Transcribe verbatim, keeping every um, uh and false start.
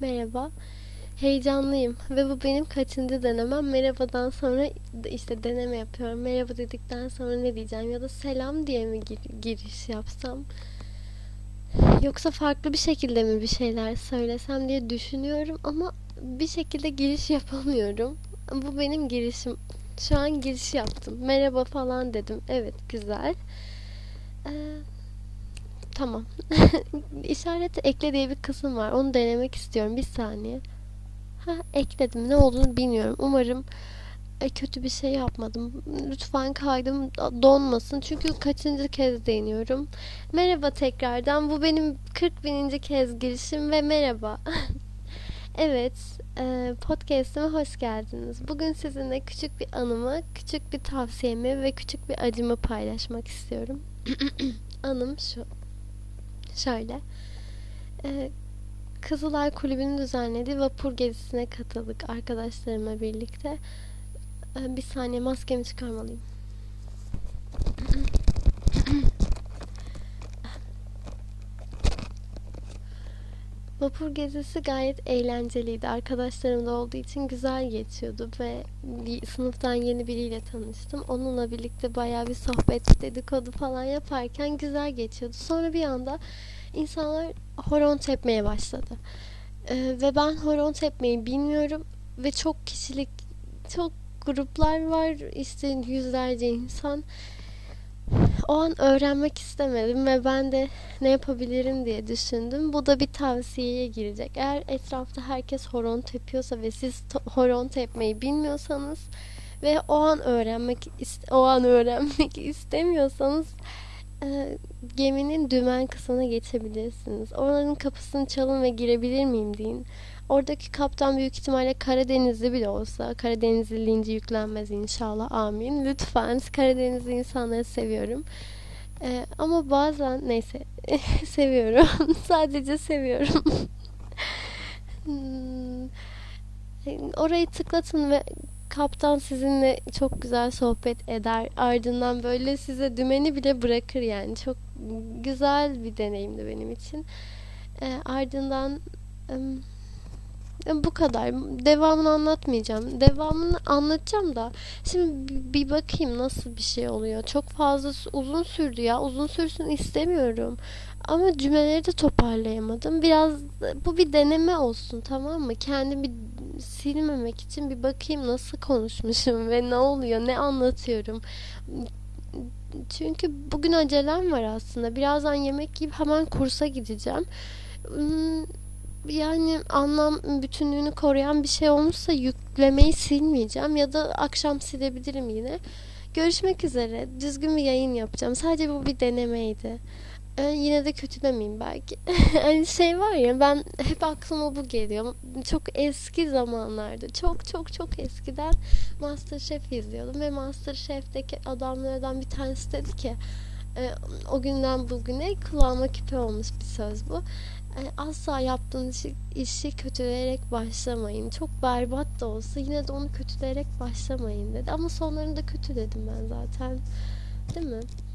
Merhaba. Heyecanlıyım ve bu benim kaçıncı denemem. Merhabadan sonra işte deneme yapıyorum. Merhaba dedikten sonra ne diyeceğim, ya da selam diye mi gir- giriş yapsam? Yoksa farklı bir şekilde mi bir şeyler söylesem diye düşünüyorum ama bir şekilde giriş yapamıyorum. Bu benim girişim. Şu an giriş yaptım. Merhaba falan dedim. Evet, güzel. Ee, tamam. İşaret ekle diye bir kısım var. Onu denemek istiyorum. Bir saniye. Ha, ekledim. Ne olduğunu bilmiyorum. Umarım e, kötü bir şey yapmadım. Lütfen kaydım donmasın. Çünkü kaçıncı kez deniyorum. Merhaba tekrardan. Bu benim kırk bininci kez girişim ve merhaba. Evet, podcast'ime hoş geldiniz. Bugün sizinle küçük bir anımı, küçük bir tavsiyemi ve küçük bir acımı paylaşmak istiyorum. Anım şu. Şöyle. Kızılay Kulübü'nün düzenlediği vapur gezisine katıldık arkadaşlarımla birlikte. Bir saniye, maskemi çıkarmalıyım. Vapur gezisi gayet eğlenceliydi. Arkadaşlarım da olduğu için güzel geçiyordu ve bir sınıftan yeni biriyle tanıştım. Onunla birlikte bayağı bir sohbet, dedikodu falan yaparken güzel geçiyordu. Sonra bir anda insanlar horon tepmeye başladı. Ee, ve ben horon tepmeyi bilmiyorum ve çok kişilik, çok gruplar var, işte yüzlerce insan. O an öğrenmek istemedim ve ben de ne yapabilirim diye düşündüm. Bu da bir tavsiyeye girecek. Eğer etrafta herkes horon tepiyorsa ve siz to- horon tepmeyi bilmiyorsanız ve o an öğrenmek is- o an öğrenmek istemiyorsanız e, geminin dümen kısmına geçebilirsiniz. Oraların kapısını çalın ve girebilir miyim deyin. Oradaki kaptan büyük ihtimalle Karadenizli bile olsa, Karadenizli linci yüklenmez inşallah, amin. Lütfen, Karadenizli insanları seviyorum. Ee, ama bazen neyse seviyorum. Sadece seviyorum. Orayı tıklatın ve kaptan sizinle çok güzel sohbet eder. Ardından böyle size dümeni bile bırakır yani. Çok güzel bir deneyimdi benim için. Ee, ardından ım, bu kadar. Devamını anlatmayacağım. Devamını anlatacağım da şimdi bir bakayım nasıl bir şey oluyor. Çok fazla uzun sürdü ya. Uzun sürsün istemiyorum. Ama cümleleri de toparlayamadım. Biraz bu bir deneme olsun, tamam mı? Kendimi silmemek için bir bakayım nasıl konuşmuşum ve ne oluyor, ne anlatıyorum. Çünkü bugün acelem var aslında. Birazdan yemek yiyip hemen kursa gideceğim. Yani anlam bütünlüğünü koruyan bir şey olmuşsa yüklemeyi silmeyeceğim ya da akşam silebilirim yine. Görüşmek üzere. Düzgün bir yayın yapacağım. Sadece bu bir denemeydi. Ee, yine de kötülemeyeyim belki. Hani şey var ya, ben hep aklıma bu geliyor. Çok eski zamanlarda, çok çok çok eskiden Masterchef izliyordum ve Masterchef'teki adamlardan bir tanesi dedi ki e, o günden bugüne kulağıma küpe olmuş bir söz bu. Asla yaptığınız işi, işi kötüleyerek başlamayın. Çok berbat da olsa yine de onu kötüleyerek başlamayın dedi. Ama sonlarında kötü dedim ben zaten. Değil mi?